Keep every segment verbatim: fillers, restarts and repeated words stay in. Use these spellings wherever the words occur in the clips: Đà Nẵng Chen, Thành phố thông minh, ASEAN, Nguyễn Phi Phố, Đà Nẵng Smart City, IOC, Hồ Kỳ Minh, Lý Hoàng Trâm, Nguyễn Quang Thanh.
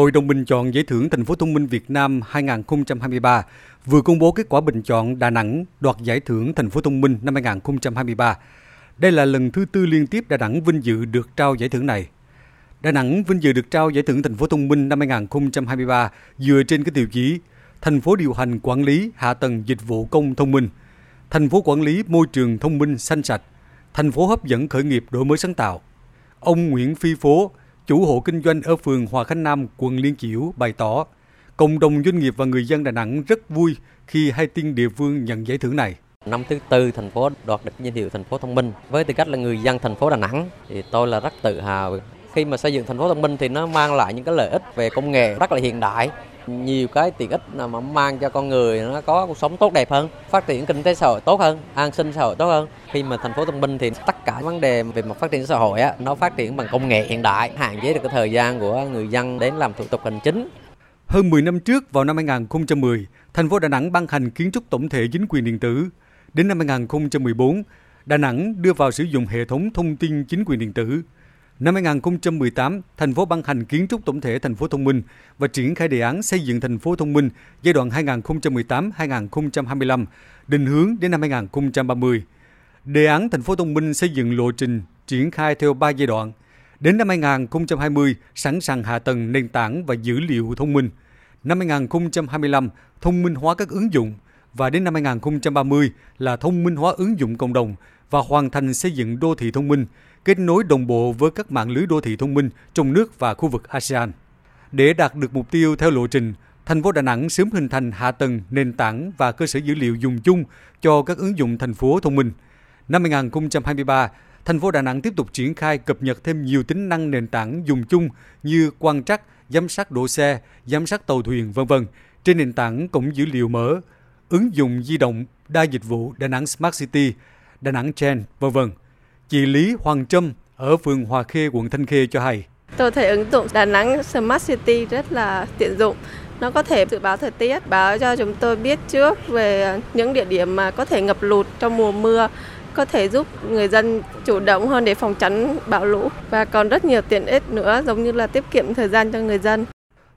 Hội đồng bình chọn giải thưởng Thành phố thông minh Việt Nam hai không hai ba vừa công bố kết quả bình chọn Đà Nẵng đoạt giải thưởng Thành phố thông minh năm hai không hai ba. Đây là lần thứ tư liên tiếp Đà Nẵng vinh dự được trao giải thưởng này. Đà Nẵng vinh dự được trao giải thưởng Thành phố thông minh năm hai không hai ba dựa trên các tiêu chí thành phố điều hành quản lý hạ tầng dịch vụ công thông minh, thành phố quản lý môi trường thông minh xanh sạch, thành phố hấp dẫn khởi nghiệp đổi mới sáng tạo. Ông Nguyễn Phi Phố, chủ hộ kinh doanh ở phường Hòa Khánh Nam, quận Liên Chiểu bày tỏ, cộng đồng doanh nghiệp và người dân Đà Nẵng rất vui khi hai tin địa phương nhận giải thưởng này. Năm thứ tư, thành phố đoạt được danh hiệu Thành phố thông minh. Với tư cách là người dân thành phố Đà Nẵng thì tôi là rất tự hào. Khi mà xây dựng thành phố thông minh thì nó mang lại những cái lợi ích về công nghệ rất là hiện đại, nhiều cái tiện ích mà mang cho con người nó có cuộc sống tốt đẹp hơn, phát triển kinh tế xã hội tốt hơn, an sinh xã hội tốt hơn. Khi mà thành phố thông minh thì tất cả vấn đề về mặt phát triển xã hội á, nó phát triển bằng công nghệ hiện đại, hạn chế được cái thời gian của người dân đến làm thủ tục hành chính. Hơn mười năm trước, vào năm hai không một không, thành phố Đà Nẵng ban hành kiến trúc tổng thể chính quyền điện tử. Đến năm hai không một bốn, Đà Nẵng đưa vào sử dụng hệ thống thông tin chính quyền điện tử. Năm hai không một tám, thành phố ban hành kiến trúc tổng thể thành phố thông minh và triển khai đề án xây dựng thành phố thông minh giai đoạn hai không một tám đến hai không hai lăm, định hướng đến năm hai không ba mươi. Đề án thành phố thông minh xây dựng lộ trình triển khai theo ba giai đoạn. Đến năm hai không hai không, sẵn sàng hạ tầng nền tảng và dữ liệu thông minh. Năm hai không hai lăm, thông minh hóa các ứng dụng. Và đến năm hai không ba mươi là thông minh hóa ứng dụng cộng đồng và hoàn thành xây dựng đô thị thông minh, kết nối đồng bộ với các mạng lưới đô thị thông minh trong nước và khu vực ASEAN. Để đạt được mục tiêu theo lộ trình, thành phố Đà Nẵng sớm hình thành hạ tầng, nền tảng và cơ sở dữ liệu dùng chung cho các ứng dụng thành phố thông minh. Năm hai không hai ba, thành phố Đà Nẵng tiếp tục triển khai cập nhật thêm nhiều tính năng nền tảng dùng chung như quan trắc, giám sát đỗ xe, giám sát tàu thuyền, vân vân trên nền tảng cổng dữ liệu mở, ứng dụng di động, đa dịch vụ Đà Nẵng Smart City, Đà Nẵng Chen, vân vân. Chị Lý Hoàng Trâm ở phường Hòa Khê, quận Thanh Khê cho hay. Tôi thấy ứng dụng Đà Nẵng Smart City rất là tiện dụng. Nó có thể dự báo thời tiết, báo cho chúng tôi biết trước về những địa điểm mà có thể ngập lụt trong mùa mưa, có thể giúp người dân chủ động hơn để phòng tránh bão lũ và còn rất nhiều tiện ích nữa, giống như là tiết kiệm thời gian cho người dân.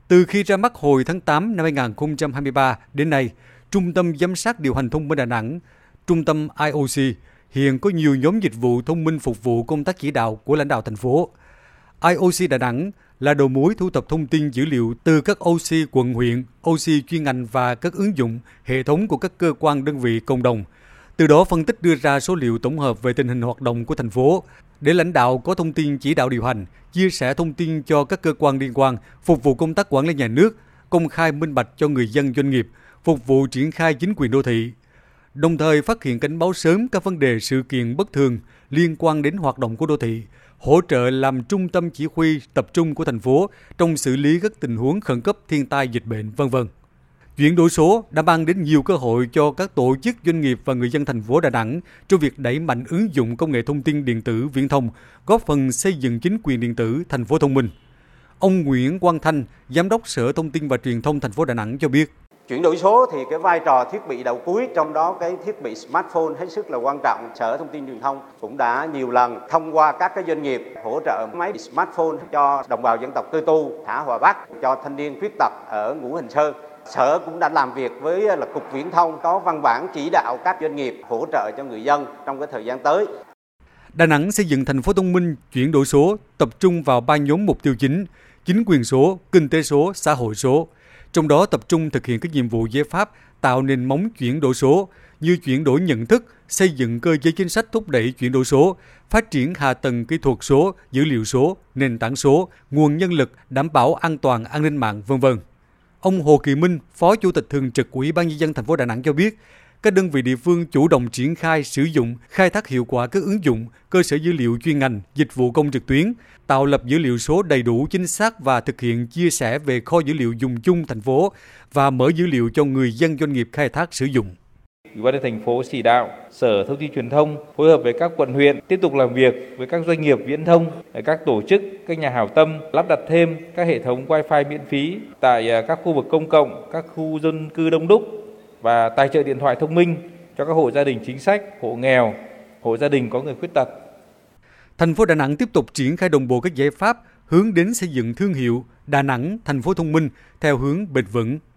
Từ khi ra mắt hồi tháng tám năm hai không hai ba đến nay, Trung tâm Giám sát Điều hành Thông minh Đà Nẵng, Trung tâm I O C, hiện có nhiều nhóm dịch vụ thông minh phục vụ công tác chỉ đạo của lãnh đạo thành phố. I O C Đà Nẵng là đầu mối thu thập thông tin dữ liệu từ các O C quận huyện, O C chuyên ngành và các ứng dụng, hệ thống của các cơ quan đơn vị cộng đồng. Từ đó phân tích đưa ra số liệu tổng hợp về tình hình hoạt động của thành phố, để lãnh đạo có thông tin chỉ đạo điều hành, chia sẻ thông tin cho các cơ quan liên quan, phục vụ công tác quản lý nhà nước, công khai minh bạch cho người dân doanh nghiệp, phục vụ triển khai chính quyền đô thị, đồng thời phát hiện cảnh báo sớm các vấn đề sự kiện bất thường liên quan đến hoạt động của đô thị, hỗ trợ làm trung tâm chỉ huy tập trung của thành phố trong xử lý các tình huống khẩn cấp thiên tai dịch bệnh, vân vân. Chuyển đổi số đã mang đến nhiều cơ hội cho các tổ chức doanh nghiệp và người dân thành phố Đà Nẵng trong việc đẩy mạnh ứng dụng công nghệ thông tin điện tử viễn thông, góp phần xây dựng chính quyền điện tử thành phố thông minh. Ông Nguyễn Quang Thanh, Giám đốc Sở Thông tin và Truyền thông thành phố Đà Nẵng cho biết. Chuyển đổi số thì cái vai trò thiết bị đầu cuối, trong đó cái thiết bị smartphone hết sức là quan trọng. Sở Thông tin Truyền thông cũng đã nhiều lần thông qua các cái doanh nghiệp hỗ trợ máy smartphone cho đồng bào dân tộc Cơ Tu, Thả Hòa Bắc, cho thanh niên khuyết tật ở Ngũ Hành Sơn. Sở cũng đã làm việc với là Cục Viễn thông có văn bản chỉ đạo các doanh nghiệp hỗ trợ cho người dân trong cái thời gian tới. Đà Nẵng xây dựng thành phố thông minh, chuyển đổi số tập trung vào ba nhóm mục tiêu chính: chính quyền số, kinh tế số, xã hội số. Trong đó tập trung thực hiện các nhiệm vụ giải pháp tạo nền móng chuyển đổi số như chuyển đổi nhận thức, xây dựng cơ chế chính sách thúc đẩy chuyển đổi số, phát triển hạ tầng kỹ thuật số, dữ liệu số, nền tảng số, nguồn nhân lực, đảm bảo an toàn an ninh mạng, vân vân. Ông Hồ Kỳ Minh, Phó Chủ tịch Thường trực Ủy ban Nhân dân thành phố Đà Nẵng cho biết, các đơn vị địa phương chủ động triển khai, sử dụng, khai thác hiệu quả các ứng dụng, cơ sở dữ liệu chuyên ngành, dịch vụ công trực tuyến, tạo lập dữ liệu số đầy đủ, chính xác và thực hiện chia sẻ về kho dữ liệu dùng chung thành phố và mở dữ liệu cho người dân doanh nghiệp khai thác sử dụng. Ủy ban nhân dân thành phố chỉ đạo Sở Thông tin Truyền thông phối hợp với các quận huyện tiếp tục làm việc với các doanh nghiệp viễn thông, các tổ chức, các nhà hảo tâm lắp đặt thêm các hệ thống Wi-Fi miễn phí tại các khu vực công cộng, các khu dân cư đông đúc và tài trợ điện thoại thông minh cho các hộ gia đình chính sách, hộ nghèo, hộ gia đình có người khuyết tật. Thành phố Đà Nẵng tiếp tục triển khai đồng bộ các giải pháp hướng đến xây dựng thương hiệu Đà Nẵng, thành phố thông minh theo hướng bền vững.